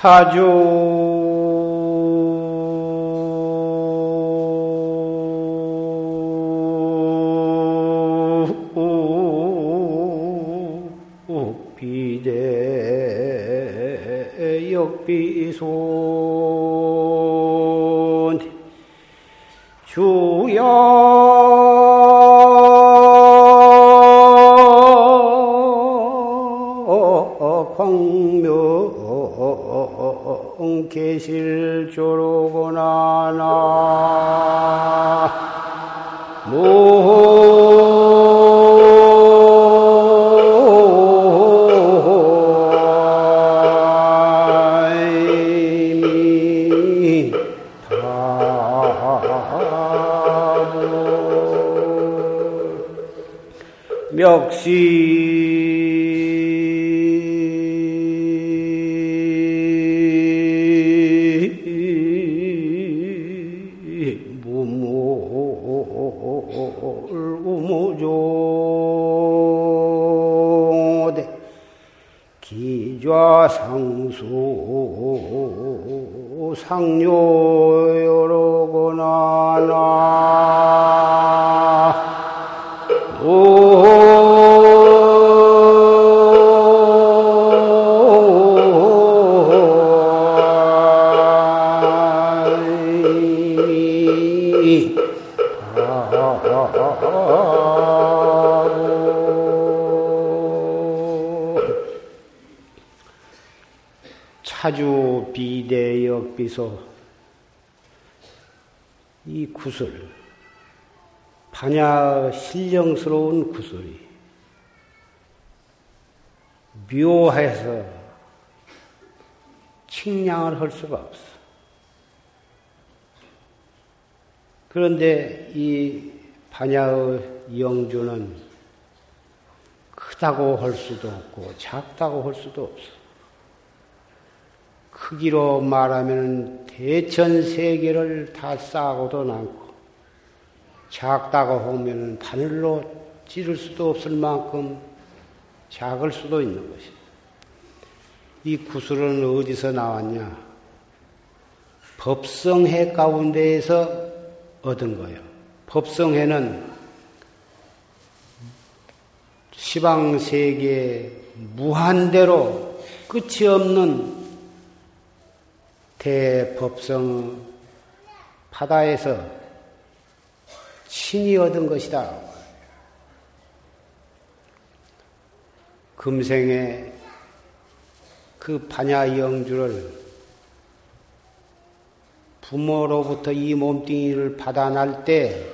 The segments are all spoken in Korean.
타조 비대 역비손 주여 광명 계실조로구나 나모 역시 무모울무조대 기좌상수 상요여로구나나 차주 비대역 비소 이 구슬 반야 신령스러운 구슬이 묘해서 측량을 할 수가 없어. 그런데 이 반야의 영주는 크다고 할 수도 없고 작다고 할 수도 없어. 크기로 말하면 대천세계를 다 싸고도 남고 작다고 하면 바늘로 찌를 수도 없을 만큼 작을 수도 있는 것이다. 이 구슬은 어디서 나왔냐? 법성해 가운데에서 얻은 거예요. 법성해는 시방세계 무한대로 끝이 없는 대법성 바다에서 신이 얻은 것이다. 금생에 그 반야 영주를 부모로부터 이 몸뚱이를 받아날 때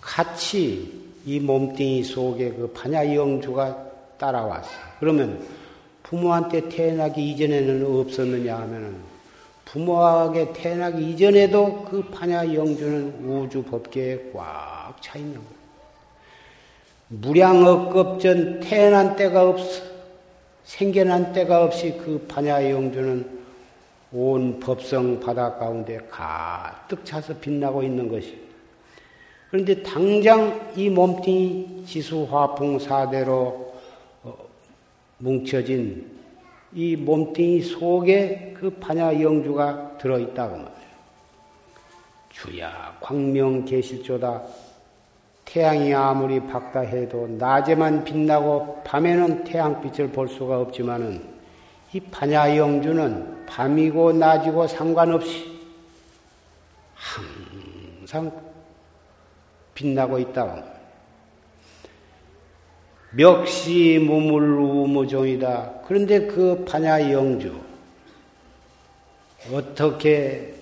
같이 이 몸뚱이 속에 그 반야 영주가 따라왔어. 그러면 부모한테 태어나기 이전에는 없었느냐 하면은 부모에게 태어나기 이전에도 그 반야 영주는 우주 법계에 꽉 차 있는 거예요. 무량억겁전 태어난 때가 없어 생겨난 때가 없이 그 반야 영주는 온 법성 바다 가운데 가득 차서 빛나고 있는 것이에요. 그런데 당장 이 몸뚱이 지수화풍사대로 뭉쳐진 이 몸뚱이 속에 그 반야 영주가 들어있다고 말해요. 주야 광명 계실조다. 태양이 아무리 밝다 해도 낮에만 빛나고 밤에는 태양빛을 볼 수가 없지만은 이 반야 영주는 밤이고 낮이고 상관없이 항상 빛나고 있다고 말해요. 멱시 무물우무종이다. 그런데 그 반야 영주 어떻게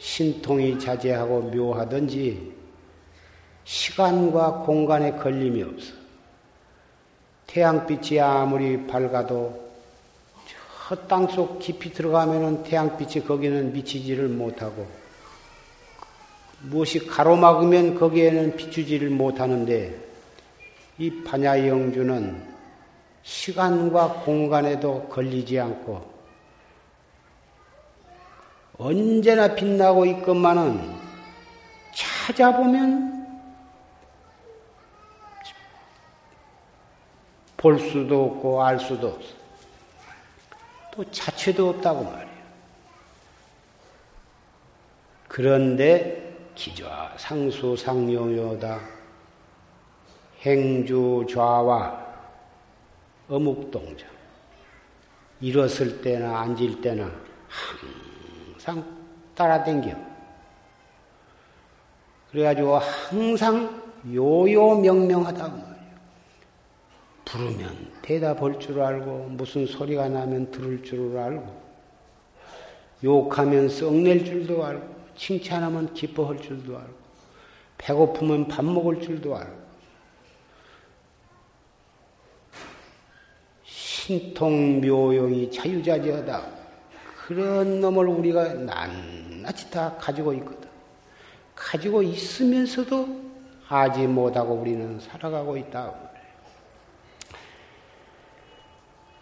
신통이 자제하고 묘하든지 시간과 공간에 걸림이 없어. 태양빛이 아무리 밝아도 저 땅속 깊이 들어가면은 태양빛이 거기는 미치지를 못하고 무엇이 가로막으면 거기에는 비추지를 못하는데 이 반야 영주는 시간과 공간에도 걸리지 않고 언제나 빛나고 있건만은 찾아보면 볼 수도 없고 알 수도 없어. 또 자취도 없다고 말이에요. 그런데 기좌 상수 상용요다 행주 좌와 어묵동정 일었을 때나 앉을 때나 항상 따라댕겨. 그래가지고 항상 요요명명하다고 말이에요. 부르면 대답할 줄 알고 무슨 소리가 나면 들을 줄 알고 욕하면 썩낼 줄도 알고 칭찬하면 기뻐할 줄도 알고 배고프면 밥 먹을 줄도 알고 신통묘용이 자유자재하다. 그런 놈을 우리가 낱낱이 다 가지고 있거든. 가지고 있으면서도 아지 못하고 우리는 살아가고 있다.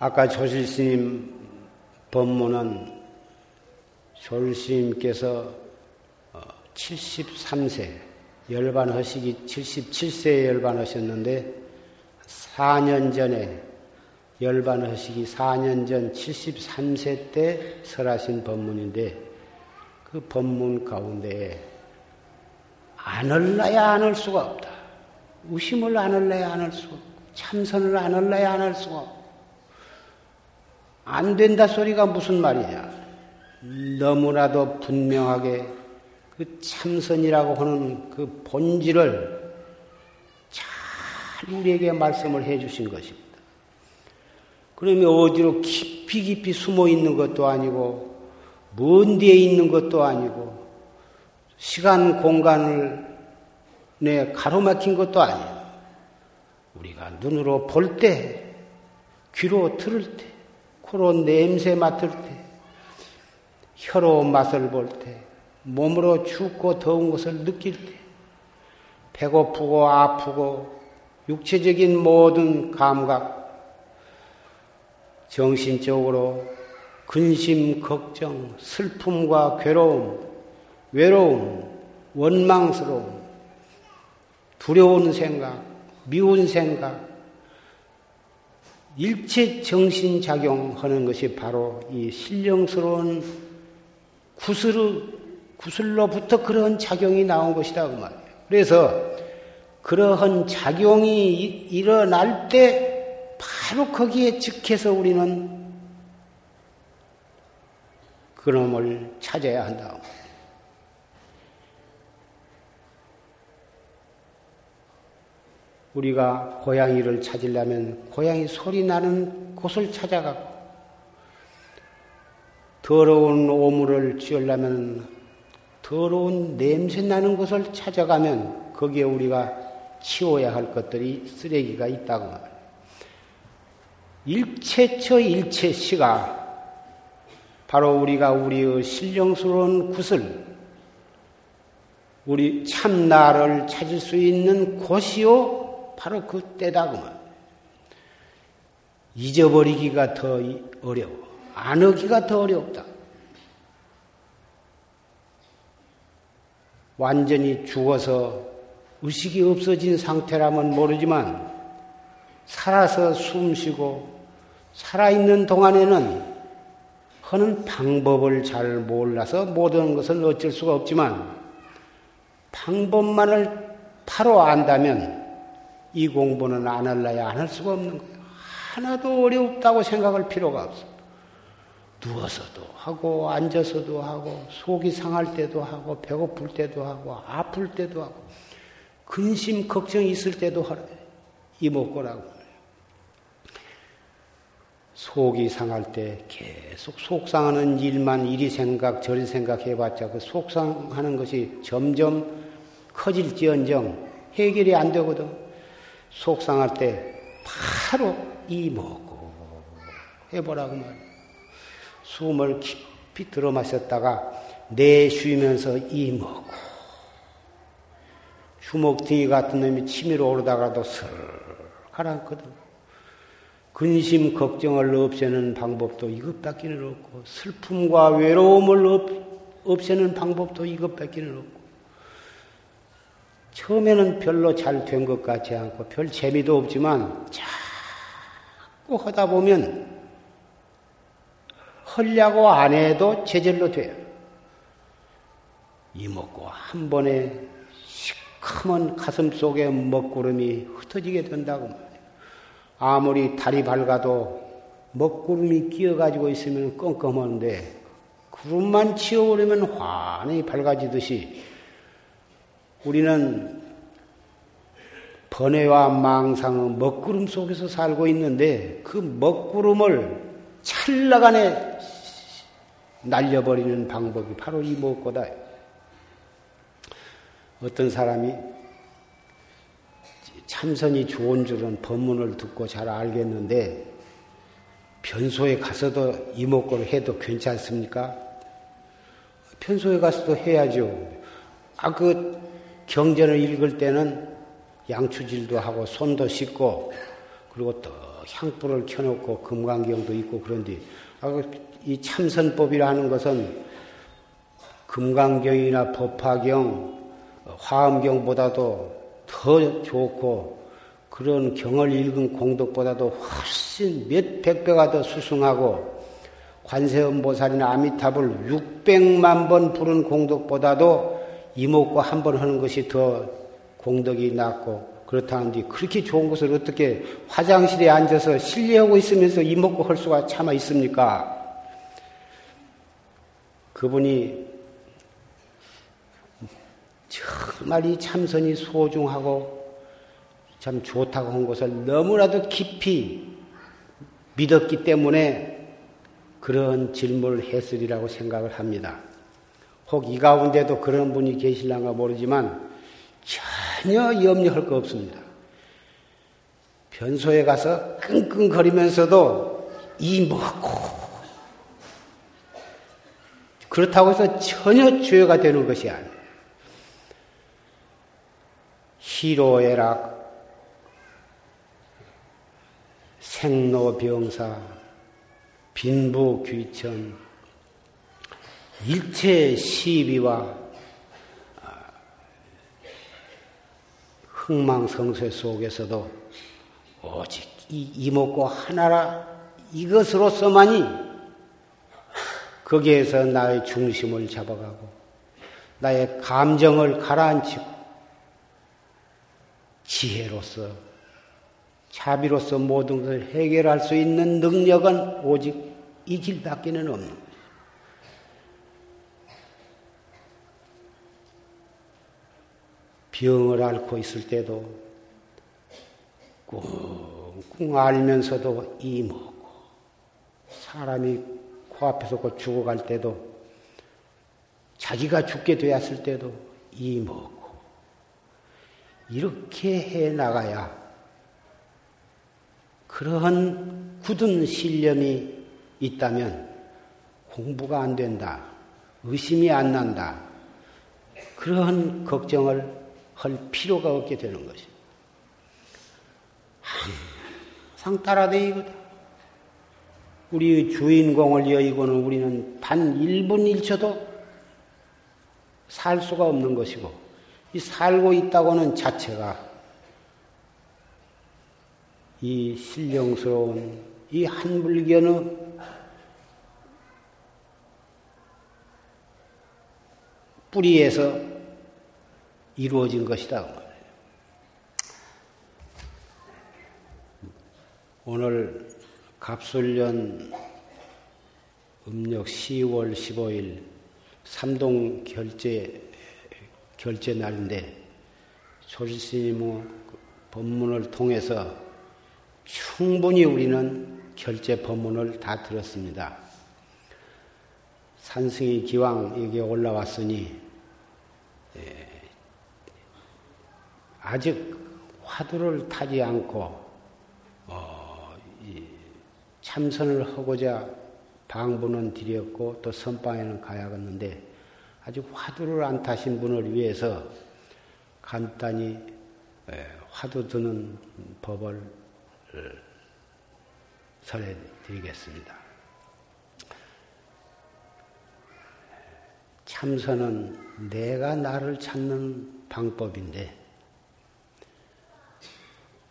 아까 조실스님 법문은 조실스님께서 73세 열반하시기 77세에 열반하셨는데 4년 전에 열반하시기 4년 전 73세 때 설하신 법문인데 그 법문 가운데 안 올라야 안 올 수가 없다. 의심을 안 올라야 안 올 수가 없고 참선을 안 올라야 안 올 수가 없고 안 된다 소리가 무슨 말이냐. 너무나도 분명하게 그 참선이라고 하는 그 본질을 잘 우리에게 말씀을 해 주신 것입니다. 그러면 어디로 깊이 깊이 숨어 있는 것도 아니고 먼 데에 있는 것도 아니고 시간 공간을 내 가로막힌 것도 아니에요. 우리가 눈으로 볼 때, 귀로 들을 때, 코로 냄새 맡을 때, 혀로 맛을 볼 때, 몸으로 춥고 더운 것을 느낄 때, 배고프고 아프고 육체적인 모든 감각, 정신적으로 근심, 걱정, 슬픔과 괴로움, 외로움, 원망스러움, 두려운 생각, 미운 생각, 일체 정신작용하는 것이 바로 이 신령스러운 구슬로부터 그러한 작용이 나온 것이다 그 말이에요. 그래서 그러한 작용이 일어날 때 바로 거기에 즉해서 우리는 그놈을 찾아야 한다. 우리가 고양이를 찾으려면 고양이 소리 나는 곳을 찾아가고 더러운 오물을 쥐으려면 더러운 냄새 나는 곳을 찾아가면 거기에 우리가 치워야 할 것들이 쓰레기가 있다고 말해요. 일체처 일체시가 바로 우리가 우리의 신령스러운 구슬, 우리 참나를 찾을 수 있는 곳이요 바로 그 때다고 말해요. 잊어버리기가 더 어려워. 안 하기가 더 어렵다. 완전히 죽어서 의식이 없어진 상태라면 모르지만 살아서 숨쉬고 살아있는 동안에는 하는 방법을 잘 몰라서 모든 것을 어쩔 수가 없지만 방법만을 바로 안다면 이 공부는 안 할라야 안 할 수가 없는 거예요. 하나도 어렵다고 생각할 필요가 없어. 누워서도 하고 앉아서도 하고 속이 상할 때도 하고 배고플 때도 하고 아플 때도 하고 근심 걱정이 있을 때도 하라. 이목구라고 그래요. 속이 상할 때 계속 속상하는 일만 이리 생각 저리 생각해봤자 그 속상하는 것이 점점 커질지언정 해결이 안 되거든. 속상할 때 바로 이목구 해보라고 말이에요. 숨을 깊이 들어 마셨다가 내쉬면서 이먹고 주먹등이 같은 놈이 치밀어 오르다가도 슬 가라앉거든. 근심 걱정을 없애는 방법도 이것밖에는 없고 슬픔과 외로움을 없애는 방법도 이것밖에는 없고 처음에는 별로 잘 된 것 같지 않고 별 재미도 없지만 자꾸 하다 보면 하려고 안 해도 제절로 돼요. 이먹고 한 번에 시커먼 가슴 속에 먹구름이 흩어지게 된다고 말이에요. 아무리 달이 밝아도 먹구름이 끼어가지고 있으면 껌껌한데 구름만 치워버리면 환히 밝아지듯이 우리는 번뇌와 망상의 먹구름 속에서 살고 있는데 그 먹구름을 찰나간에 날려버리는 방법이 바로 이 먹고다. 어떤 사람이 참선이 좋은 줄은 법문을 듣고 잘 알겠는데 변소에 가서도 이목구를 해도 괜찮습니까? 변소에 가서도 해야죠. 그 경전을 읽을 때는 양추질도 하고 손도 씻고 그리고 또 향불을 켜놓고 금강경도 있고 그런데 이 참선법이라는 것은 금강경이나 법화경, 화엄경보다도 더 좋고 그런 경을 읽은 공덕보다도 훨씬 몇백 배가 더 수승하고 관세음보살이나 아미타불을 600만 번 부른 공덕보다도 이목구 한 번 하는 것이 더 공덕이 낫고 그렇다는데 그렇게 좋은 것을 어떻게 화장실에 앉아서 실례하고 있으면서 이목구 할 수가 차마 있습니까? 그분이 정말 이 참선이 소중하고 참 좋다고 한 것을 너무나도 깊이 믿었기 때문에 그런 질문을 했으리라고 생각을 합니다. 혹 이 가운데도 그런 분이 계실란가 모르지만 전혀 염려할 거 없습니다. 변소에 가서 끙끙거리면서도 이 먹고 그렇다고 해서 전혀 죄가 되는 것이 아니에요. 희로애락 생로병사, 빈부귀천, 일체 시비와 흥망성쇠 속에서도 오직 이 이목구 하나라 이것으로서만이 거기에서 나의 중심을 잡아가고 나의 감정을 가라앉히고 지혜로서 자비로서 모든 것을 해결할 수 있는 능력은 오직 이 길밖에는 없는 거예요. 병을 앓고 있을 때도 꿍꿍 알면서도 이 먹고 사람이 코앞에서 곧 죽어갈 때도 자기가 죽게 되었을 때도 이 먹고 이렇게 해나가야 그러한 굳은 신념이 있다면 공부가 안 된다, 의심이 안 난다, 그러한 걱정을 할 필요가 없게 되는 것이다. 항상 따라다니거다. 우리의 주인공을 여의고는 우리는 단 1분 1초도 살 수가 없는 것이고 이 살고 있다고는 자체가 이 신령스러운 이 한불견의 뿌리에서 이루어진 것이다. 오늘 갑술년 음력 10월 15일 삼동 결제 날인데 조실스님의 법문을 통해서 충분히 우리는 결제 법문을 다 들었습니다. 산승이 기왕 여기 올라왔으니 아직 화두를 타지 않고 참선을 하고자 방분은 드렸고 또 선방에는 가야겠는데 아직 화두를 안 타신 분을 위해서 간단히 화두 드는 법을 설해 드리겠습니다. 참선은 내가 나를 찾는 방법인데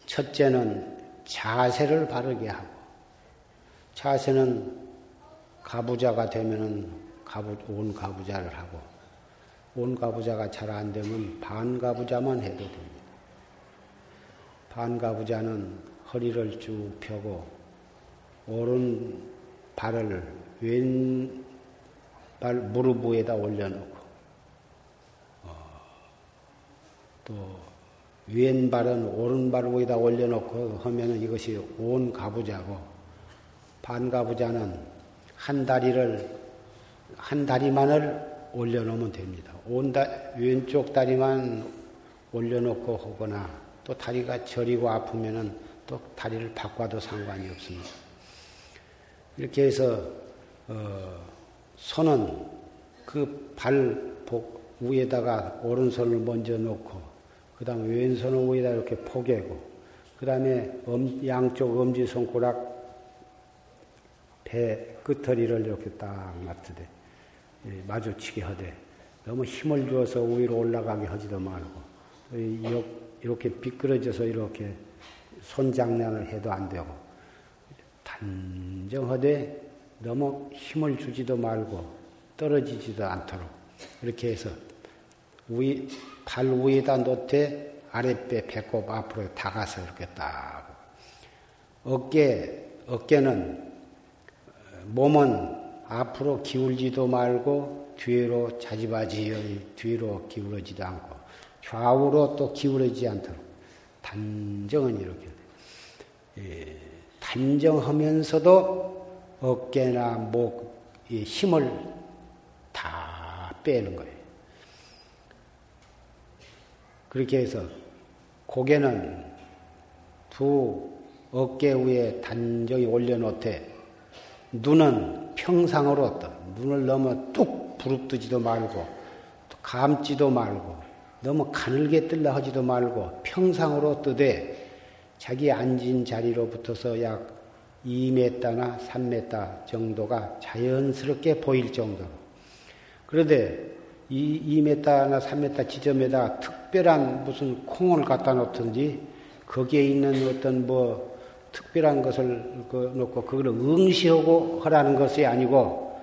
첫째는 자세를 바르게 하고 자세는 가부자가 되면은 온 가부자를 하고, 온 가부자가 잘 안 되면 반가부자만 해도 됩니다. 반가부자는 허리를 쭉 펴고 오른 발을 왼발 무릎 위에다 올려놓고, 또 왼발은 오른발 위에다 올려놓고 하면은 이것이 온 가부자고, 반가부자는 한 다리만을 올려놓으면 됩니다. 왼쪽 다리만 올려놓고 하거나, 또 다리가 저리고 아프면은 또 다리를 바꿔도 상관이 없습니다. 이렇게 해서 손은 그 발복 위에다가 오른손을 먼저 놓고, 그 다음에 왼손을 위에다 이렇게 포개고, 그 다음에 양쪽 엄지손가락 배 끝허리를 이렇게 딱 놔두되, 마주치게 하되, 너무 힘을 주어서 위로 올라가게 하지도 말고, 이렇게 비끄러져서 이렇게 손장난을 해도 안 되고, 단정하되 너무 힘을 주지도 말고 떨어지지도 않도록 이렇게 해서 발 위에다 놓되 아랫배 배꼽 앞으로 다가서 이렇게 딱. 어깨는 몸은 앞으로 기울지도 말고 뒤로 자지바지의 뒤로 기울어지도 않고 좌우로 또 기울어지지 않도록 단정은 이렇게, 단정하면서도 어깨나 목 힘을 다 빼는 거예요. 그렇게 해서 고개는 두 어깨 위에 단정히 올려놓되, 눈은 평상으로 떠, 눈을 너무 뚝 부릅뜨지도 말고, 감지도 말고, 너무 가늘게 뜰라 하지도 말고, 평상으로 뜨되, 자기 앉은 자리로부터서 약 2m나 3m 정도가 자연스럽게 보일 정도로. 그런데 이 2m나 3m 지점에다 특별한 무슨 콩을 갖다 놓든지, 거기에 있는 어떤 뭐, 특별한 것을 놓고 그걸 응시하고 하라는 것이 아니고,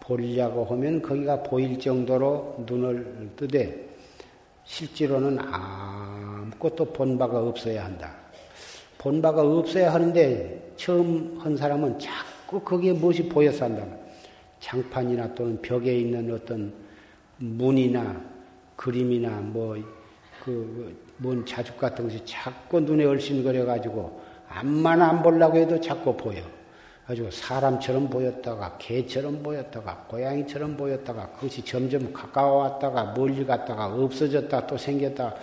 보려고 하면 거기가 보일 정도로 눈을 뜨되, 실제로는 아무것도 본 바가 없어야 한다. 본 바가 없어야 하는데 처음 한 사람은 자꾸 거기에 무엇이 보여서 한다. 장판이나 또는 벽에 있는 어떤 문이나 그림이나 뭔 자주 같은 것이 자꾸 눈에 얼씬거려가지고 암만 안 보려고 해도 자꾸 보여. 아주 사람처럼 보였다가, 개처럼 보였다가, 고양이처럼 보였다가, 그것이 점점 가까워왔다가, 멀리 갔다가, 없어졌다가, 또 생겼다가.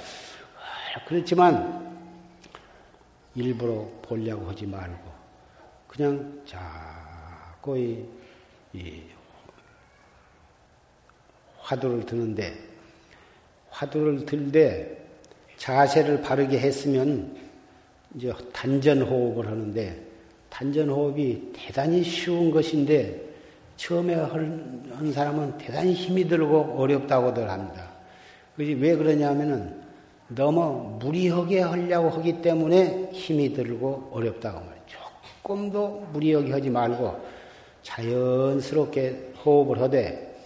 그렇지만, 일부러 보려고 하지 말고, 그냥 자꾸 이 화두를 드는데, 화두를 들되, 자세를 바르게 했으면, 이제 단전호흡을 하는데, 단전호흡이 대단히 쉬운 것인데 처음에 하는 사람은 대단히 힘이 들고 어렵다고들 합니다. 왜 그러냐면은 너무 무리하게 하려고 하기 때문에 힘이 들고 어렵다고 말이에요. 조금도 무리하게 하지 말고 자연스럽게 호흡을 하되,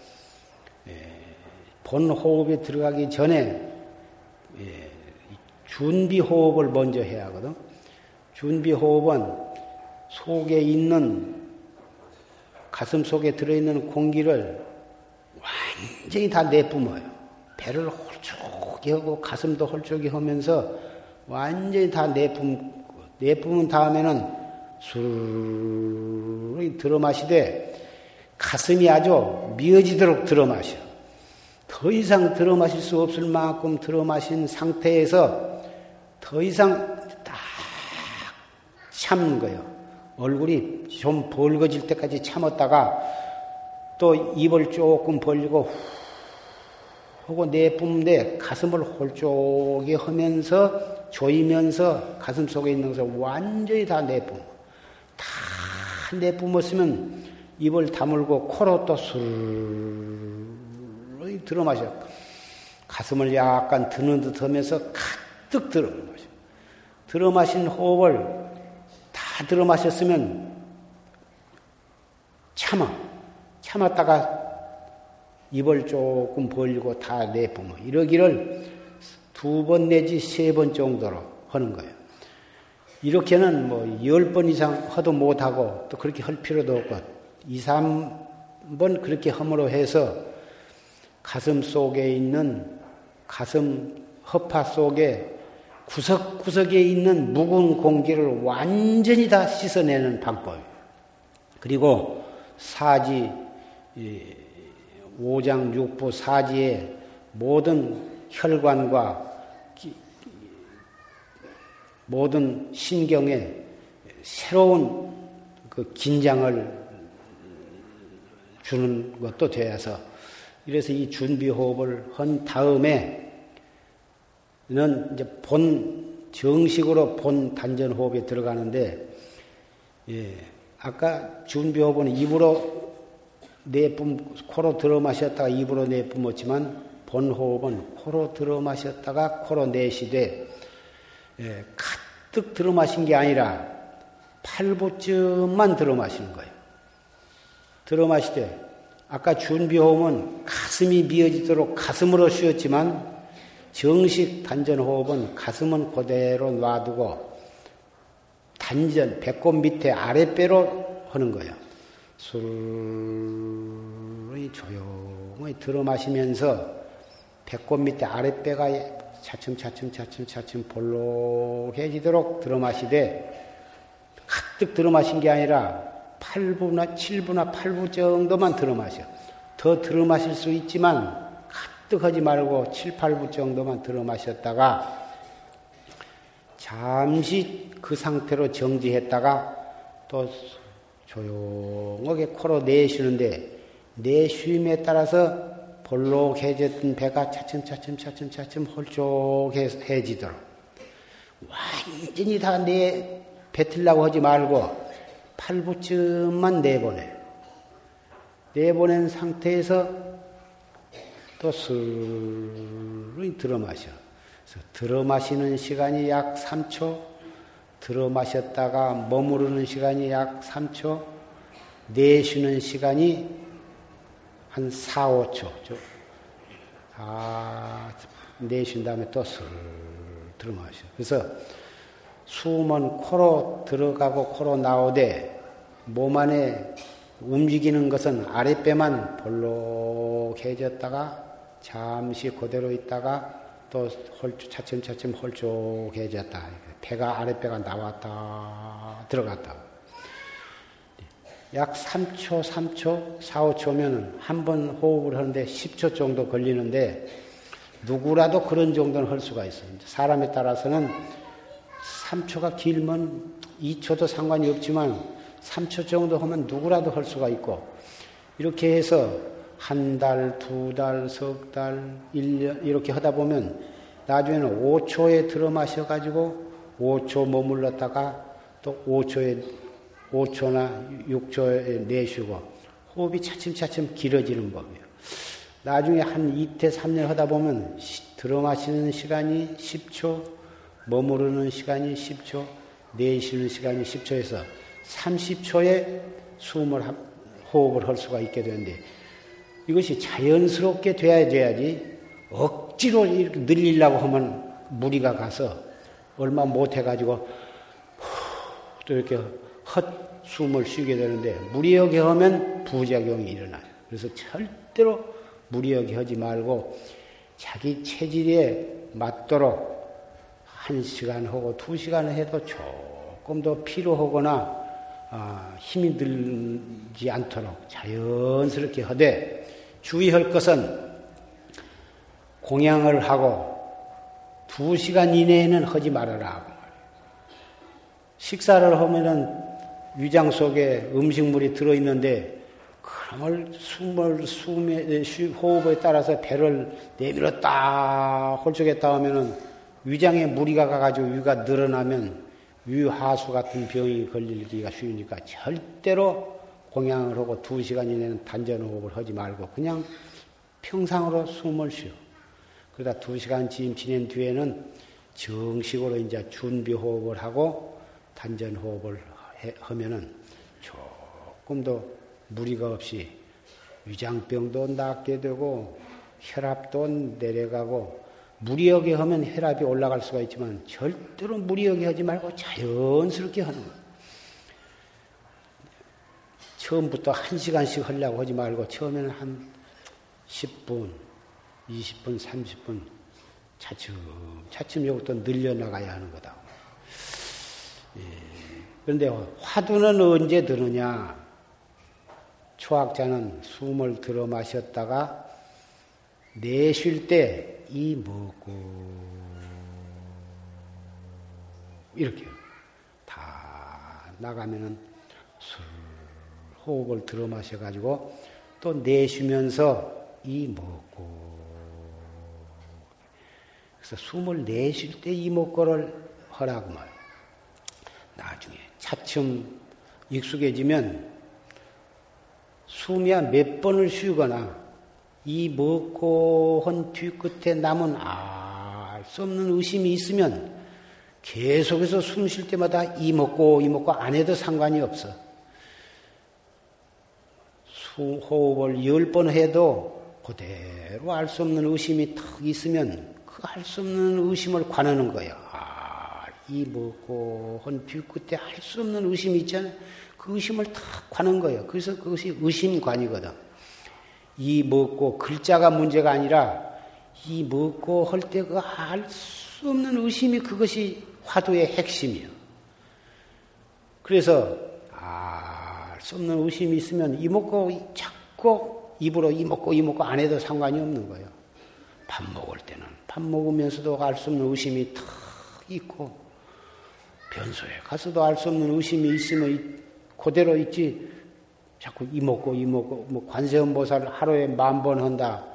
본 호흡에 들어가기 전에 준비호흡을 먼저 해야 하거든. 준비호흡은 속에 있는, 가슴 속에 들어있는 공기를 완전히 다 내뿜어요. 배를 홀쭉히 하고 가슴도 홀쭉히 하면서 완전히 다 내뿜은 다음에는 술이 들어마시되, 가슴이 아주 미어지도록 들어마셔. 더 이상 들어마실 수 없을 만큼 들어마신 상태에서 더 이상 딱 참는 거예요. 얼굴이 좀 벌거질 때까지 참았다가 또 입을 조금 벌리고 후 하고 내뿜는데, 가슴을 홀쭉히 하면서 조이면서 가슴 속에 있는 것을 완전히 다 내뿜어. 다 내뿜었으면 입을 다물고 코로 또 술을 들어마셔. 가슴을 약간 드는 듯 하면서 뜩 들어마셔. 들어마신 호흡을 다 들어마셨으면 참아. 참았다가 입을 조금 벌리고 다 내뿜어. 이러기를 두 번 내지 세 번 정도로 하는 거예요. 이렇게는 뭐 10번 이상 하도 못하고 또 그렇게 할 필요도 없고 2~3번 그렇게 함으로 해서 가슴 속에 있는 가슴 허파 속에 구석구석에 있는 묵은 공기를 완전히 다 씻어내는 방법이에요. 그리고 사지 5장 6부 사지에 모든 혈관과 모든 신경에 새로운 그 긴장을 주는 것도 되어서 이래서 이 준비호흡을 한 다음에는 이제 정식으로 본 단전호흡에 들어가는데, 예, 아까 준비호흡은 입으로 코로 들어 마셨다가 입으로 내뿜었지만 본호흡은 코로 들어 마셨다가 코로 내쉬되, 예, 가득 들어 마신 게 아니라 8부쯤만 들어 마시는 거예요. 들어 마실 때 아까 준비호흡은 가슴이 미어지도록 가슴으로 쉬었지만 정식 단전호흡은 가슴은 그대로 놔두고 단전 배꼽 밑에 아랫배로 하는 거예요. 술이 조용히 들어 마시면서 배꼽 밑에 아랫배가 차츰 볼록해지도록 들어 마시되 가득 들어 마신 게 아니라 8부나 7부나 8부 정도만 들어 마셔. 더 들어 마실 수 있지만 가득 하지 말고 7, 8부 정도만 들어 마셨다가 잠시 그 상태로 정지했다가 또 조용하게 코로 내쉬는데 내쉬임에 따라서 볼록해졌던 배가 차츰 홀쭉해지도록 완전히 다 뱉으려고 하지 말고 8부쯤만 내보내요. 내보낸 상태에서 또 술을 들어 마셔. 그래서 들어 마시는 시간이 약 3초, 들어 마셨다가 머무르는 시간이 약 3초, 내쉬는 시간이 한 4, 5초. 내쉰 다음에 또 술 들어 마셔. 그래서 숨은 코로 들어가고 코로 나오되 몸 안에 움직이는 것은 아랫배만 볼록해졌다가 잠시 그대로 있다가 또 차츰 홀쭉해졌다. 배가 아랫배가 나왔다 들어갔다. 약 3초, 4, 5초면 한 번 호흡을 하는데 10초 정도 걸리는데 누구라도 그런 정도는 할 수가 있어요. 사람에 따라서는 3초가 길면 2초도 상관이 없지만 3초 정도 하면 누구라도 할 수가 있고 이렇게 해서 한 달, 두 달, 석 달, 1년 이렇게 하다 보면 나중에는 5초에 들어 마셔가지고 5초 머물렀다가 또 5초나 6초에 내쉬고 호흡이 차츰차츰 길어지는 법이에요. 나중에 한 2태 3년 하다 보면 들어 마시는 시간이 10초 머무르는 시간이 10초, 내쉬는 시간이 10초에서 30초에 호흡을 할 수가 있게 되는데 이것이 자연스럽게 돼야지 억지로 이렇게 늘리려고 하면 무리가 가서 얼마 못해가지고 또 이렇게 헛 숨을 쉬게 되는데 무리하게 하면 부작용이 일어나요. 그래서 절대로 무리하게 하지 말고 자기 체질에 맞도록 1시간 하고 2시간 해도 조금 더 피로하거나 힘이 들지 않도록 자연스럽게 하되 주의할 것은 공양을 하고 2시간 이내에는 하지 말아라. 식사를 하면은 위장 속에 음식물이 들어있는데 그걸 호흡에 따라서 배를 내밀었다 홀쭉했다 하면은 위장에 무리가 가가지고 위가 늘어나면 위하수 같은 병이 걸리기가 쉬우니까 절대로 공양을 하고 2시간 이내는 단전호흡을 하지 말고 그냥 평상으로 숨을 쉬어. 그러다 2시간쯤 지낸 뒤에는 정식으로 이제 준비호흡을 하고 단전호흡을 하면은 조금 더 무리가 없이 위장병도 낫게 되고 혈압도 내려가고 무리하게 하면 혈압이 올라갈 수가 있지만 절대로 무리하게 하지 말고 자연스럽게 하는 거예요. 처음부터 1시간씩 하려고 하지 말고 처음에는 한 10분, 20분, 30분 차츰 이것도 늘려나가야 하는 거다. 예. 그런데 화두는 언제 드느냐? 초학자는 숨을 들어 마셨다가 내쉴 때 이 먹고 이렇게 다 나가면은 술 호흡을 들어 마셔가지고 또 내쉬면서 이 먹고 그래서 숨을 내쉴 때 이 먹고를 하라고 말해요. 나중에 차츰 익숙해지면 숨이야 몇 번을 쉬거나 이 먹고 한 뒤끝에 남은 알 수 없는 의심이 있으면 계속해서 숨 쉴 때마다 이 먹고 안 해도 상관이 없어. 호흡을 10번 해도 그대로 알 수 없는 의심이 탁 있으면 그 알 수 없는 의심을 관하는 거야. 이 먹고 한 뒤끝에 알 수 없는 의심이 있잖아. 그 의심을 탁 관한 거야. 그래서 그것이 의심관이거든. 이 먹고 글자가 문제가 아니라 이 먹고 할 때 그 알 수 없는 의심이 그것이 화두의 핵심이에요. 그래서 알 수 없는 의심이 있으면 이 먹고 자꾸 입으로 이 먹고 안 해도 상관이 없는 거예요. 밥 먹을 때는 밥 먹으면서도 알 수 없는 의심이 탁 있고 변소에 가서도 알 수 없는 의심이 있으면 그대로 있지. 자꾸 이 먹고 뭐 관세음보살 하루에 10,000번 한다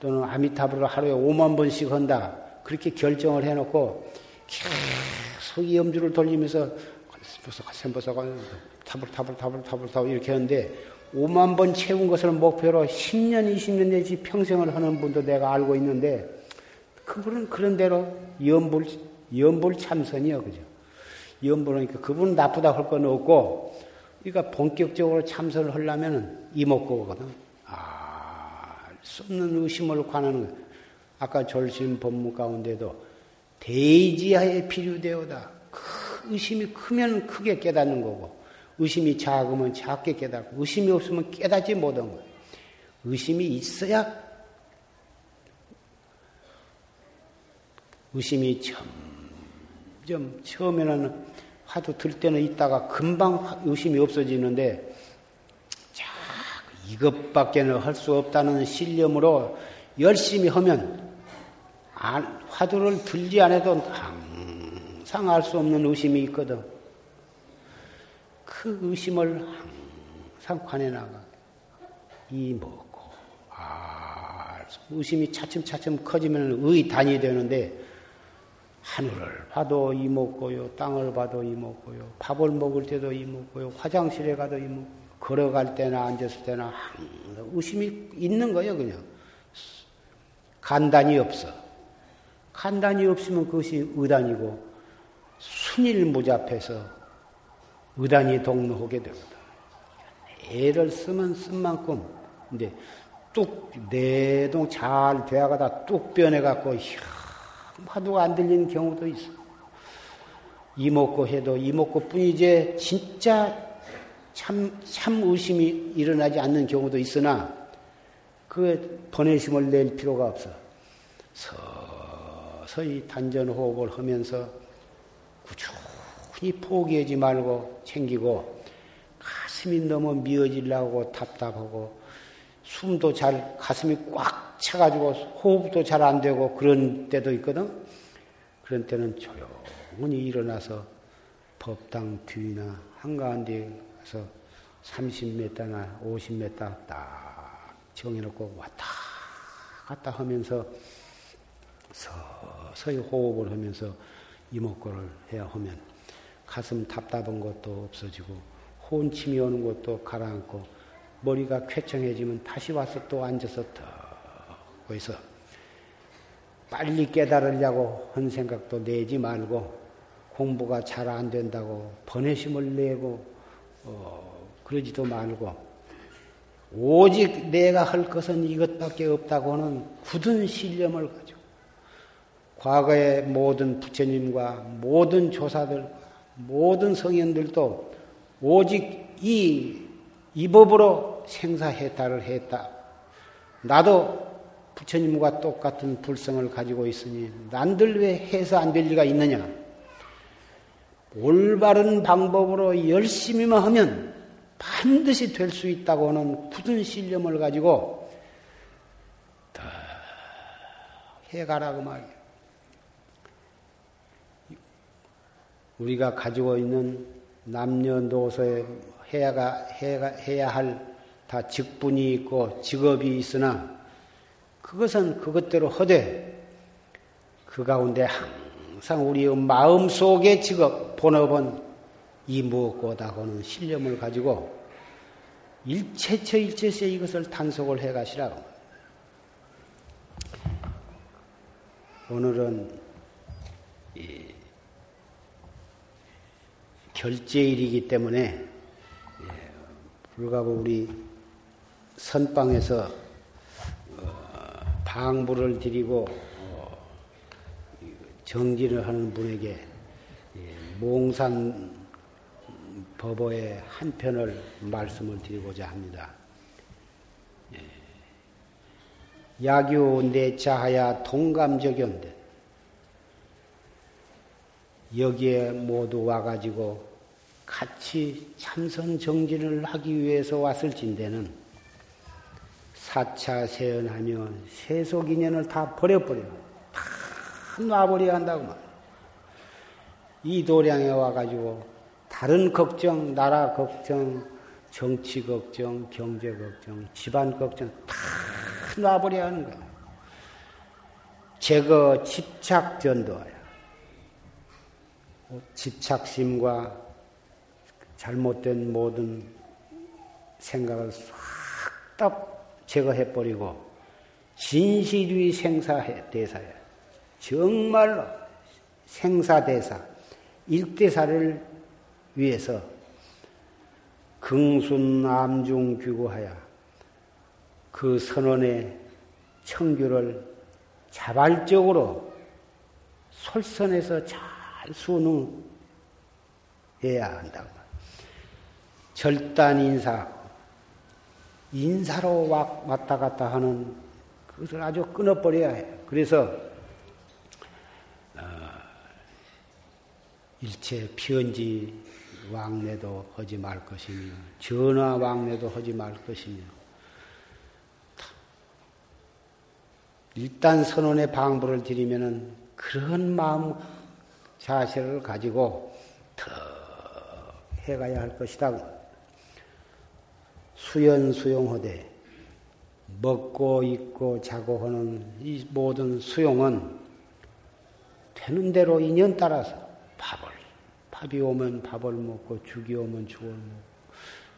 또는 아미타불을 하루에 50,000번씩 한다 그렇게 결정을 해놓고 계속 이 엄지를 돌리면서 타불 이렇게 하는데 50,000번 채운 것을 목표로 10년 20년 내지 평생을 하는 분도 내가 알고 있는데 그분은 그런 대로 연불 참선이요, 그죠? 연불하니까 그분은 나쁘다 할 건 없고. 그러니까 본격적으로 참선을 하려면 이목구거든. 알 수 없는 의심을 관하는 거야. 아까 졸심 법문 가운데도 대의지하에 필요되오다. 그 의심이 크면 크게 깨닫는 거고 의심이 작으면 작게 깨닫고 의심이 없으면 깨닫지 못한 거야. 의심이 있어야 의심이 점점 처음에는 화두 들 때는 있다가 금방 의심이 없어지는데 자 이것밖에는 할 수 없다는 신념으로 열심히 하면 화두를 들지 않아도 항상 알 수 없는 의심이 있거든. 그 의심을 항상 관해나가. 이 먹고 의심이 차츰 커지면 의단이 되는데 하늘을 봐도 이 먹고요, 땅을 봐도 이 먹고요, 밥을 먹을 때도 이 먹고요, 화장실에 가도 이 먹고요, 걸어갈 때나 앉았을 때나 항상 의심이 있는 거예요, 그냥. 간단이 없어. 간단이 없으면 그것이 의단이고, 순일무잡해서 의단이 동로하게 되거든. 애를 쓰면 쓴 만큼, 근데 뚝, 내동 잘 되어가다 뚝 변해갖고, 화두가 안 들리는 경우도 있어. 이목고 해도 이목고뿐이지 진짜 참 의심이 일어나지 않는 경우도 있으나 그 번외심을 낼 필요가 없어. 서서히 단전호흡을 하면서 꾸준히 포기하지 말고 챙기고 가슴이 너무 미어지려고 답답하고 숨도 잘 가슴이 꽉 차가지고 호흡도 잘 안 되고 그런 때도 있거든. 그런 때는 조용히 일어나서 법당 뒤나 한가한 데 가서 30m나 50m 딱 정해놓고 왔다 갔다 하면서 서서히 호흡을 하면서 이목구를 해야 하면 가슴 답답한 것도 없어지고 혼침이 오는 것도 가라앉고 머리가 쾌청해지면 다시 와서 또 앉아서 더 거기서 빨리 깨달으려고 한 생각도 내지 말고 공부가 잘 안 된다고 번외심을 내고 그러지도 말고 오직 내가 할 것은 이것밖에 없다고는 굳은 신념을 가지고 과거의 모든 부처님과 모든 조사들과 모든 성현들도 오직 이 법으로 생사해탈을 했다. 나도 부처님과 똑같은 불성을 가지고 있으니 난들 왜 해서 안 될 리가 있느냐. 올바른 방법으로 열심히만 하면 반드시 될 수 있다고 하는 굳은 신념을 가지고 다 해가라고 말이야. 우리가 가지고 있는 남녀노소에 해야 할 다 직분이 있고 직업이 있으나 그것은 그것대로 허되 그 가운데 항상 우리의 마음속의 직업, 본업은 이 무엇고다고 하는 신념을 가지고 일체처 이것을 단속을 해가시라고. 오늘은 결제일이기 때문에 불가부 우리 선방에서 방부를 드리고 정진을 하는 분에게 몽산 법어의 한 편을 말씀을 드리고자 합니다. 야규 내차하야 동감적연대 여기에 모두 와가지고 같이 참선 정진을 하기 위해서 왔을진대는 사차 세연하며 세속 인연을 다 버려버려 다 놔버려야 한다고 말이야. 이 도량에 와가지고 다른 걱정, 나라 걱정, 정치 걱정, 경제 걱정, 집안 걱정 다 놔버려야 하는 거야. 제거 집착 전도야. 집착심과 잘못된 모든 생각을 싹 다 제거해버리고 진실위 생사대사야. 정말로 생사대사, 일대사를 위해서 긍순 암중 귀구하여 그 선원의 청규를 자발적으로 솔선해서 잘 수능해야 한다고. 절단 인사, 인사로 왔다 갔다 하는 그것을 아주 끊어버려야 해요. 그래서 일체 편지 왕래도 하지 말 것이며 전화 왕래도 하지 말 것이며 일단 선원의 방부를 드리면은 그런 마음 자세를 가지고 더 해가야 할 것이다. 수연 수용하되 먹고 입고 자고 하는 이 모든 수용은 되는 대로 인연 따라서 밥이 오면 밥을 먹고, 죽이 오면 죽을 먹고,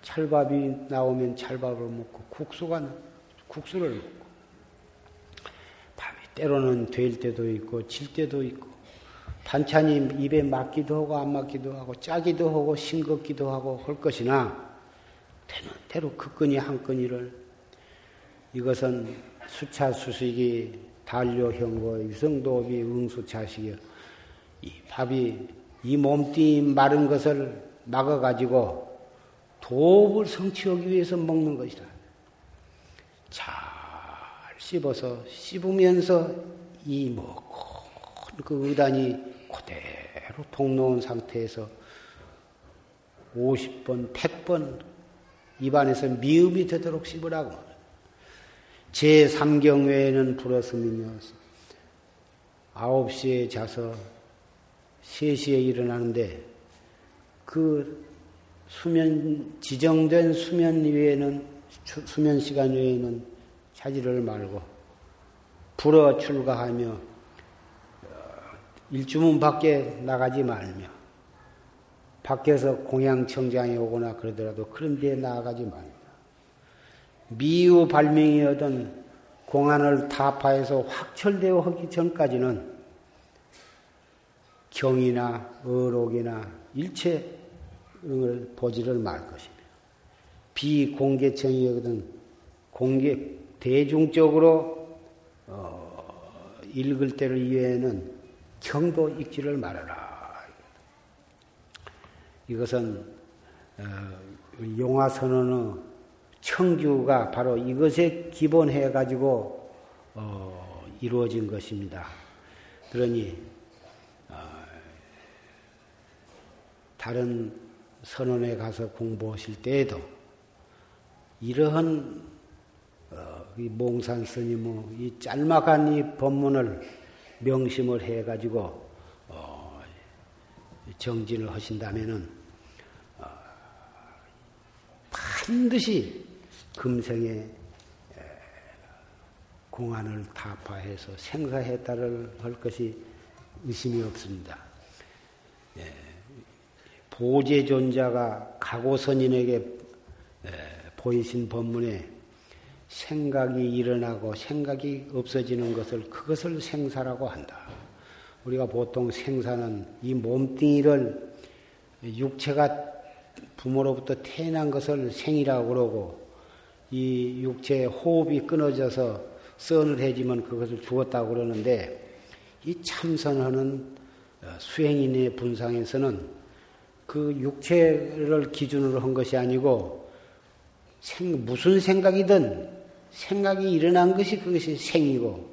찰밥이 나오면 찰밥을 먹고, 국수를 먹고, 밥이 때로는 될 때도 있고, 질 때도 있고, 반찬이 입에 맞기도 하고, 안 맞기도 하고, 짜기도 하고, 싱겁기도 하고, 할 것이나, 되는 대로 그 끈이 한 끈이를, 이것은 수차수식이 단료형고, 유성도업이 응수차식이요. 이 밥이 이 몸뚱이 마른 것을 막아가지고 도업을 성취하기 위해서 먹는 것이다. 잘 씹어서 씹으면서 이 먹고 그 의단이 그대로 통로온 상태에서 50번, 100번 입안에서 미음이 되도록 씹으라고. 제3경 외에는 불었음이며 9시에 자서 3시에 일어나는데 그 수면 지정된 수면 외에는 수면 시간 외에는 자지를 말고 불어 출가하며 일주문 밖에 나가지 말며 밖에서 공양청장에 오거나 그러더라도 그런 데에 나가지 말며 미우 발명이었던 공안을 타파해서 확철되어 하기 전까지는 경이나 어록이나 일체 이런 걸 보지를 말 것입니다. 비공개청이거든 공개 대중적으로 읽을 때를 이외에는 경도 읽지를 말아라. 이것은 용화선언의 청규가 바로 이것에 기본해 가지고 이루어진 것입니다. 그러니 다른 선언에 가서 공부하실 때에도 이러한 이 몽산 스님의 이 짤막한 이 법문을 명심을 해가지고 정진을 하신다면은 반드시 금생에 공안을 타파해서 생사해탈을 할 것이 의심이 없습니다. 예, 보제존자가 가고선인에게 보이신 법문에 생각이 일어나고 생각이 없어지는 것을 그것을 생사라고 한다. 우리가 보통 생사는 이 몸뚱이를 육체가 부모로부터 태어난 것을 생이라고 그러고 이 육체의 호흡이 끊어져서 서늘해지면 그것을 죽었다고 그러는데 이 참선하는 수행인의 분상에서는 그 육체를 기준으로 한 것이 아니고 무슨 생각이든 생각이 일어난 것이 그것이 생이고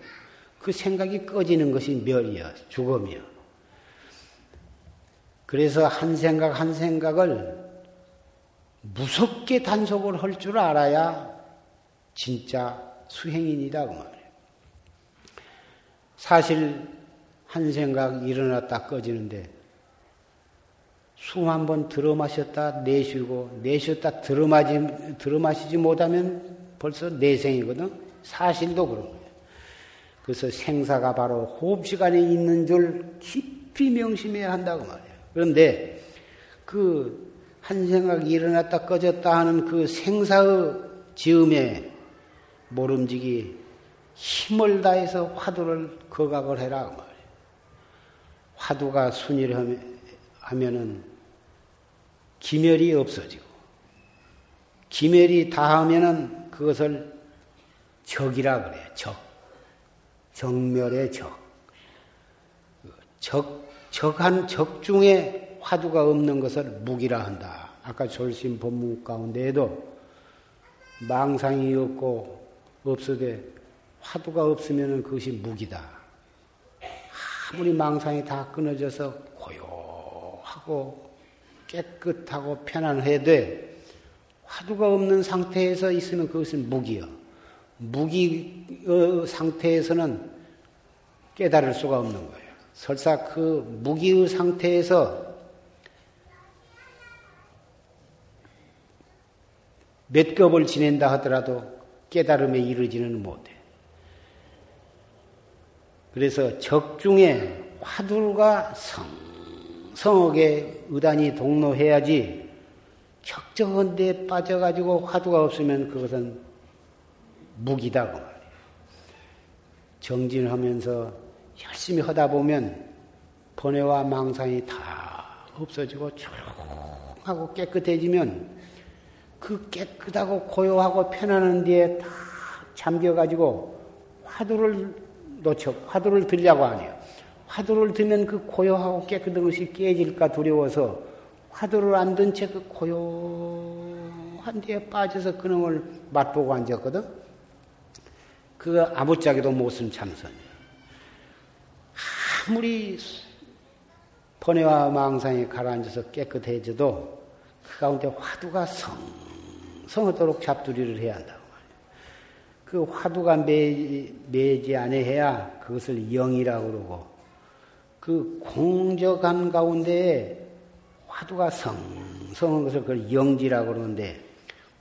그 생각이 꺼지는 것이 멸이야, 죽음이야. 그래서 한 생각 한 생각을 무섭게 단속을 할 줄 알아야 진짜 수행인이다 그 말이에요. 사실 한 생각 일어났다 꺼지는데 숨 한 번 들어마셨다 내쉬고 내쉬었다 들어마시지 못하면 벌써 내생이거든. 사실도 그런 거예요. 그래서 생사가 바로 호흡 시간에 있는 줄 깊이 명심해야 한다고 말이에요. 그런데 그 한 생각이 일어났다 꺼졌다 하는 그 생사의 지음에 모름지기 힘을 다해서 화두를 거각을 해라 그 말이에요. 화두가 순일하면은 기멸이 없어지고 기멸이 다하면은 그것을 적이라 그래요. 적멸의 적한 적중에 화두가 없는 것을 무기라 한다. 아까 졸심 법문 가운데에도 망상이 없고 없어도 화두가 없으면은 그것이 무기다. 아무리 망상이 다 끊어져서 고요하고 깨끗하고 편안해도 화두가 없는 상태에서 있으면 그것은 무기요. 무기의 상태에서는 깨달을 수가 없는 거예요. 설사 그 무기의 상태에서 몇 겁을 지낸다 하더라도 깨달음에 이르지는 못해. 그래서 적중에 화두가 성하게 의단이 동로해야지 적정한 데에 빠져가지고 화두가 없으면 그것은 무기다 그 말이에요. 정진하면서 열심히 하다 보면 번뇌와 망상이 다 없어지고 조용하고 깨끗해지면 그 깨끗하고 고요하고 편안한 데에 다 잠겨가지고 화두를 화두를 들려고 하네요. 화두를 들면 그 고요하고 깨끗한 것이 깨질까 두려워서 화두를 안 든 채 그 고요한 데에 빠져서 그놈을 맛보고 앉았거든. 그거 아무짝에도 못 쓴 참선이야. 아무리 번뇌와 망상이 가라앉아서 깨끗해져도 그 가운데 화두가 성하도록 잡두리를 해야 한다고 말이야. 그 화두가 매지 않아야 그것을 영이라고 그러고 그 공적한 가운데에 화두가 성한 것을 그걸 영지라고 그러는데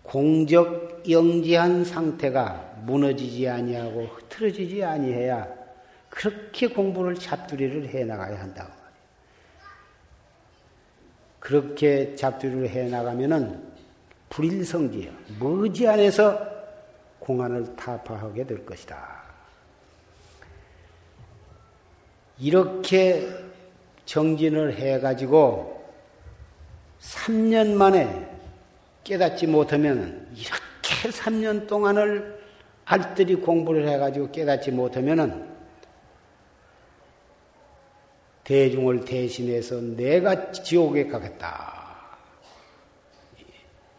공적 영지한 상태가 무너지지 아니하고 흐트러지지 아니해야 그렇게 공부를 잡두리를 해나가야 한다고 말이에요. 그렇게 잡두리를 해나가면은 불일성지예요. 머지않아서 공안을 타파하게 될 것이다. 이렇게 정진을 해가지고 3년 만에 깨닫지 못하면 이렇게 그렇게 3년 동안을 알뜰히 공부를 해가지고 깨닫지 못하면은 대중을 대신해서 내가 지옥에 가겠다.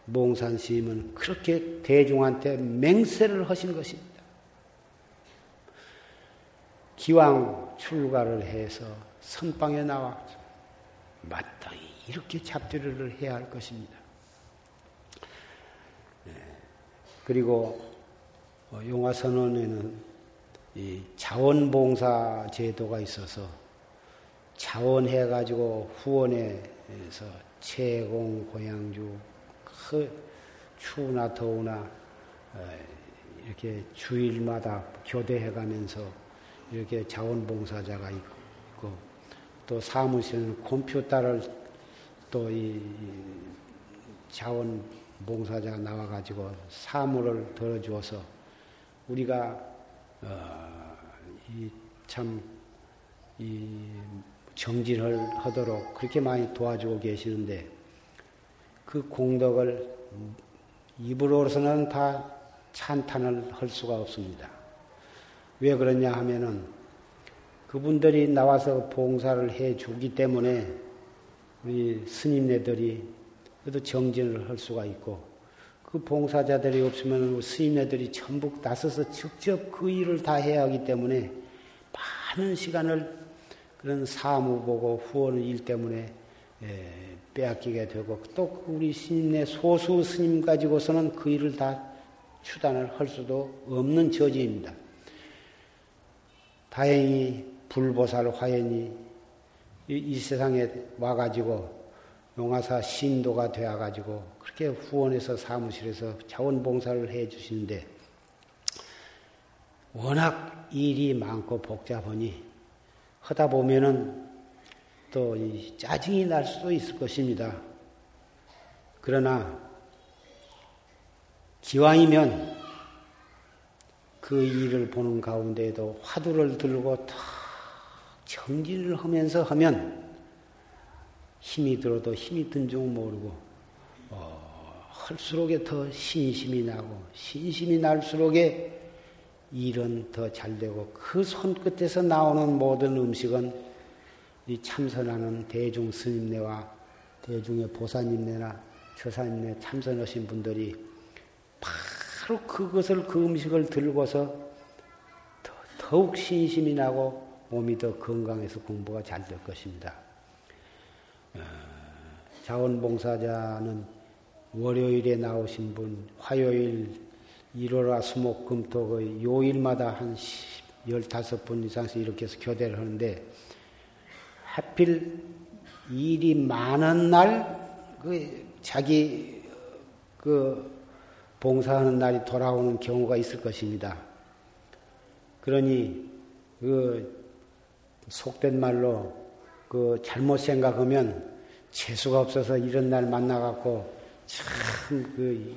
몽산 스님은 그렇게 대중한테 맹세를 하신 것입니다. 기왕 출가를 해서 선방에 나와 마땅히 이렇게 잡두리를 해야 할 것입니다. 그리고 용화선원에는 이 자원봉사 제도가 있어서 자원해가지고 후원해서 채공, 고양주, 추우나 더우나 이렇게 주일마다 교대해가면서 이렇게 자원봉사자가 있고 또 사무실에는 컴퓨터를 또 이 자원봉사자가 나와가지고 사물을 들어주어서 우리가 이 정진을 하도록 그렇게 많이 도와주고 계시는데 그 공덕을 입으로서는 다 찬탄을 할 수가 없습니다. 왜 그러냐 하면은 그분들이 나와서 봉사를 해 주기 때문에 우리 스님네들이 그래도 정진을 할 수가 있고 그 봉사자들이 없으면 스님네들이 전부 나서서 직접 그 일을 다 해야 하기 때문에 많은 시간을 그런 사무 보고 후원 일 때문에 빼앗기게 되고 또 우리 스님네 소수 스님 가지고서는 그 일을 다 추단을 할 수도 없는 저지입니다. 다행히 불보살 화현이 이 세상에 와가지고 용화사 신도가 되어가지고 그렇게 후원해서 사무실에서 자원봉사를 해주시는데 워낙 일이 많고 복잡하니 하다 보면은 또 이 짜증이 날 수도 있을 것입니다. 그러나 기왕이면 그 일을 보는 가운데에도 화두를 들고 탁 정진을 하면서 하면 힘이 들어도 힘이 든 줄 모르고 할수록에 더 신심이 나고 신심이 날수록에 일은 더 잘되고 그 손끝에서 나오는 모든 음식은 이 참선하는 대중 스님네와 대중의 보사님네나 조사님네 참선하신 분들이 바로 그것을 그 음식을 들고서 더욱 신심이 나고 몸이 더 건강해서 공부가 잘 될 것입니다. 자원봉사자는 월요일에 나오신 분, 화요일, 일요일와 수목금토 그 요일마다 한 15분 이상씩 이렇게 해서 교대를 하는데 하필 일이 많은 날 그 자기 그 봉사하는 날이 돌아오는 경우가 있을 것입니다. 그러니 그 속된 말로 그 잘못 생각하면 재수가 없어서 이런 날 만나갖고 참 그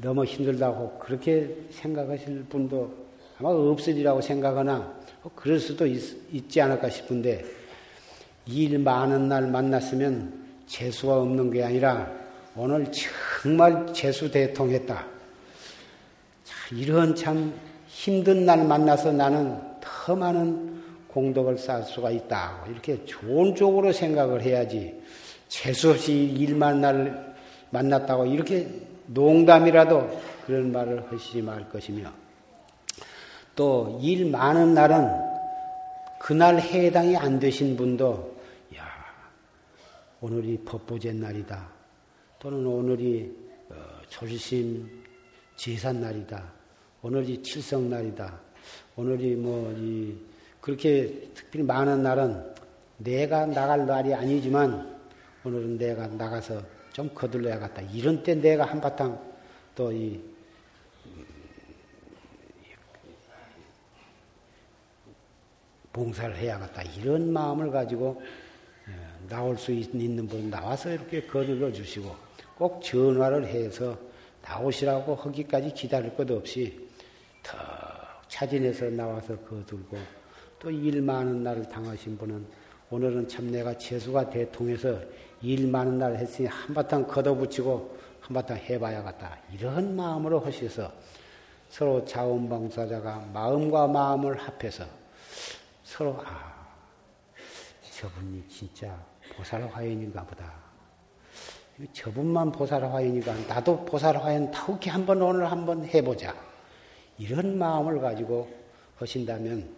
너무 힘들다고 그렇게 생각하실 분도 아마 없으리라고 생각하나 그럴 수도 있지 않을까 싶은데. 일 많은 날 만났으면 재수가 없는 게 아니라 오늘 정말 재수 대통했다. 이런 참 힘든 날 만나서 나는 더 많은 공덕을 쌓을 수가 있다. 이렇게 좋은 쪽으로 생각을 해야지 재수 없이 일만 날 만났다고 이렇게 농담이라도 그런 말을 하시지 말 것이며 또 일 많은 날은 그날 해당이 안 되신 분도 야 오늘이 법보제 날이다 또는 오늘이 졸심 제산 날이다 오늘이 칠성 날이다 오늘이 그렇게 특별히 많은 날은 내가 나갈 날이 아니지만 오늘은 내가 나가서 좀 거들러야겠다 이런 때 내가 한바탕 또 이 봉사를 해야겠다. 이런 마음을 가지고 나올 수 있는 분 나와서 이렇게 거들러 주시고 꼭 전화를 해서 나오시라고 하기까지 기다릴 것 없이 턱 차진해서 나와서 거들고 또 일 많은 날을 당하신 분은 오늘은 참 내가 재수가 대통해서 일 많은 날 했으니 한바탕 걷어붙이고 한바탕 해봐야겠다. 이런 마음으로 하셔서 서로 자원봉사자가 마음과 마음을 합해서 서로 저분이 진짜 보살화연인가 보다. 저분만 보살화연이니까 나도 보살화연 타오케 한번 오늘 한번 해보자. 이런 마음을 가지고 하신다면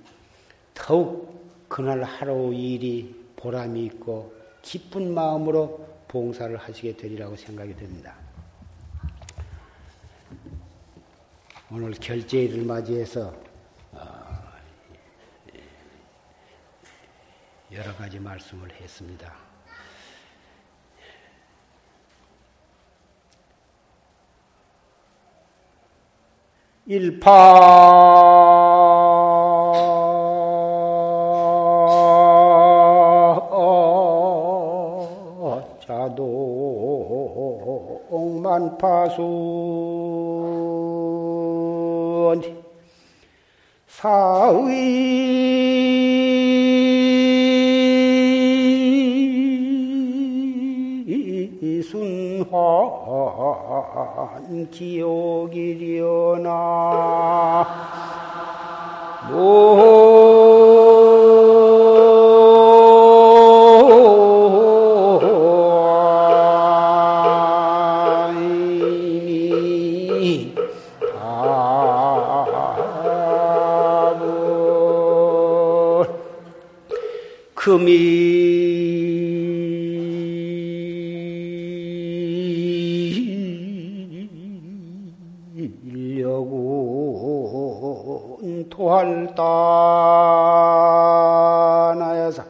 더욱 그날 하루 일이 보람이 있고 기쁜 마음으로 봉사를 하시게 되리라고 생각이 됩니다. 오늘 결제일을 맞이해서 여러 가지 말씀을 했습니다. 자동만파순 사의순환 기억이려나 금일려군 토할다나야사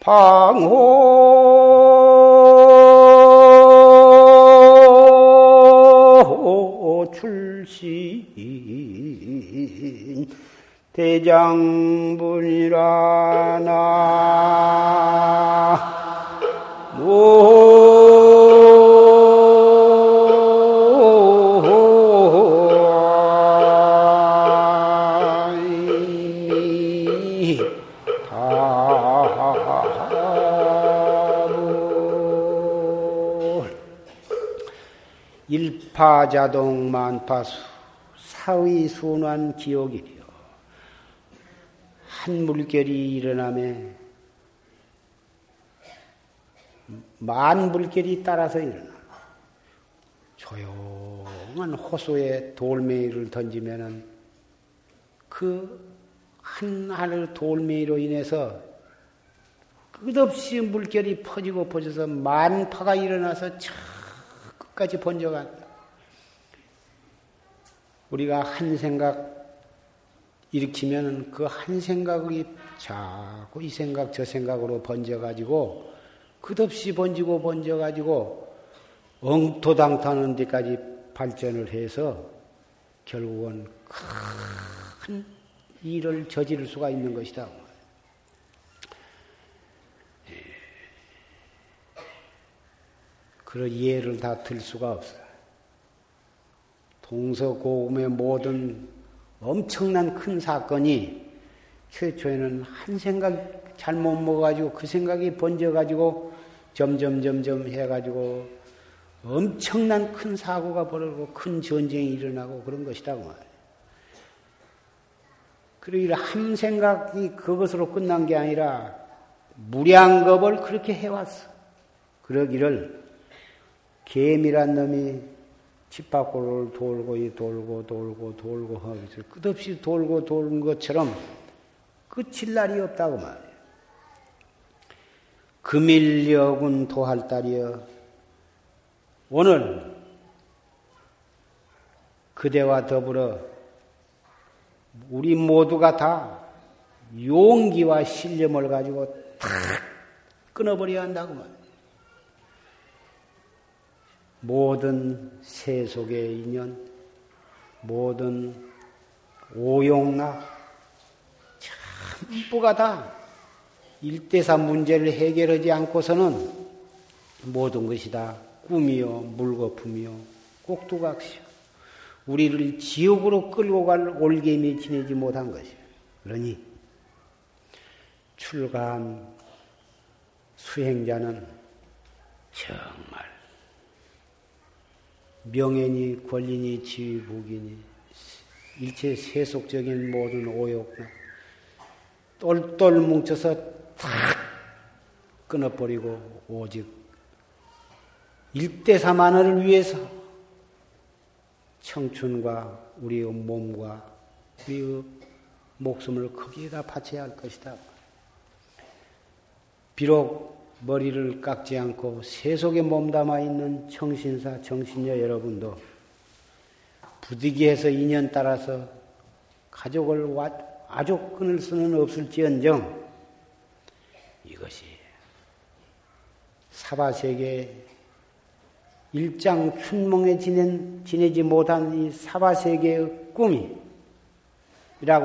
방호 출신 대장분이라나 모하이 다불 일파자동 만파수 사위순환 기억이리요. 한 물결이 일어나며 만 물결이 따라서 일어나. 조용한 호수에 돌멩이를 던지면은 그 한 알을 돌멩이로 인해서 끝없이 물결이 퍼지고 퍼져서 만파가 일어나서 저 끝까지 번져간다. 우리가 한 생각 일으키면 그 한 생각이 자꾸 이 생각 저 생각으로 번져가지고 끝없이 번져가지고 엉토당토하는 데까지 발전을 해서 결국은 큰 일을 저지를 수가 있는 것이다. 그런 예를 다 들 수가 없어. 동서고금의 모든 엄청난 큰 사건이 최초에는 한 생각 잘못 먹어가지고 그 생각이 번져가지고 점점 해가지고 엄청난 큰 사고가 벌어지고 큰 전쟁이 일어나고 그런 것이다 그 말이에요. 그리고 한 생각이 그것으로 끝난 게 아니라 무량겁을 그렇게 해왔어. 그러기를 개미란 놈이 집 밖으로 돌고 하면서 끝없이 돌고 도는 것처럼 끝일 날이 없다고 말이에요. 금일여군 도할달이여, 오늘 그대와 더불어 우리 모두가 다 용기와 신념을 가지고 탁 끊어버려야 한다고 말이에요. 모든 세속의 인연, 모든 오용락, 전부가 다 1대3 문제를 해결하지 않고서는 모든 것이 다 꿈이요, 물거품이요, 꼭두각시요. 우리를 지옥으로 끌고 갈 올개미에 지내지 못한 것이요. 그러니 출가한 수행자는 정말 명예니 권리니 지위 부귀니 일체 세속적인 모든 오욕나 똘똘 뭉쳐서 탁 끊어버리고 오직 일대사만을 위해서 청춘과 우리의 몸과 우리의 목숨을 거기에다 바쳐야 할 것이다. 비록 머리를 깎지 않고 세속에 몸담아 있는 청신사, 청신녀 여러분도 부득이해서 인연 따라서 가족을 아주 끊을 수는 없을지언정 이것이 사바세계 일장 춘몽에 지내지 못한 이 사바세계의 꿈이라고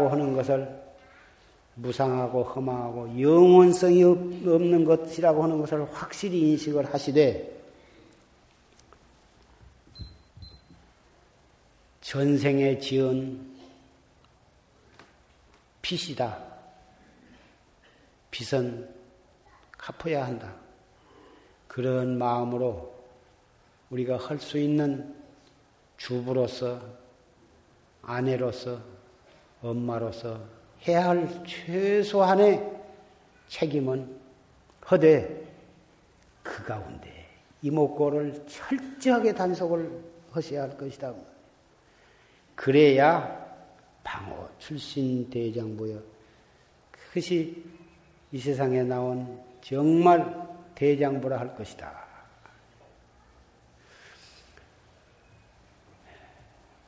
하는 것을 무상하고 허망하고 영원성이 없는 것이라고 하는 것을 확실히 인식을 하시되 전생에 지은 빚이다. 빚은 갚아야 한다. 그런 마음으로 우리가 할 수 있는 주부로서, 아내로서, 엄마로서 해야 할 최소한의 책임은 허되 그 가운데 이목구를 철저하게 단속을 하셔야 할 것이다. 그래야 방호 출신 대장부여 그것이 이 세상에 나온 정말 대장부라 할 것이다.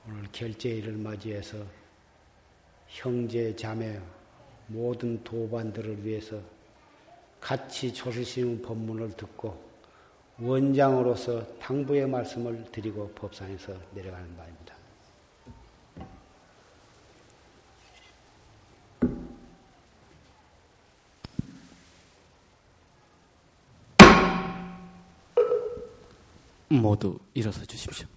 오늘 결제일을 맞이해서 형제, 자매, 모든 도반들을 위해서 같이 조실시는 법문을 듣고 원장으로서 당부의 말씀을 드리고 법상에서 내려가는 바입니다. 모두 일어서 주십시오.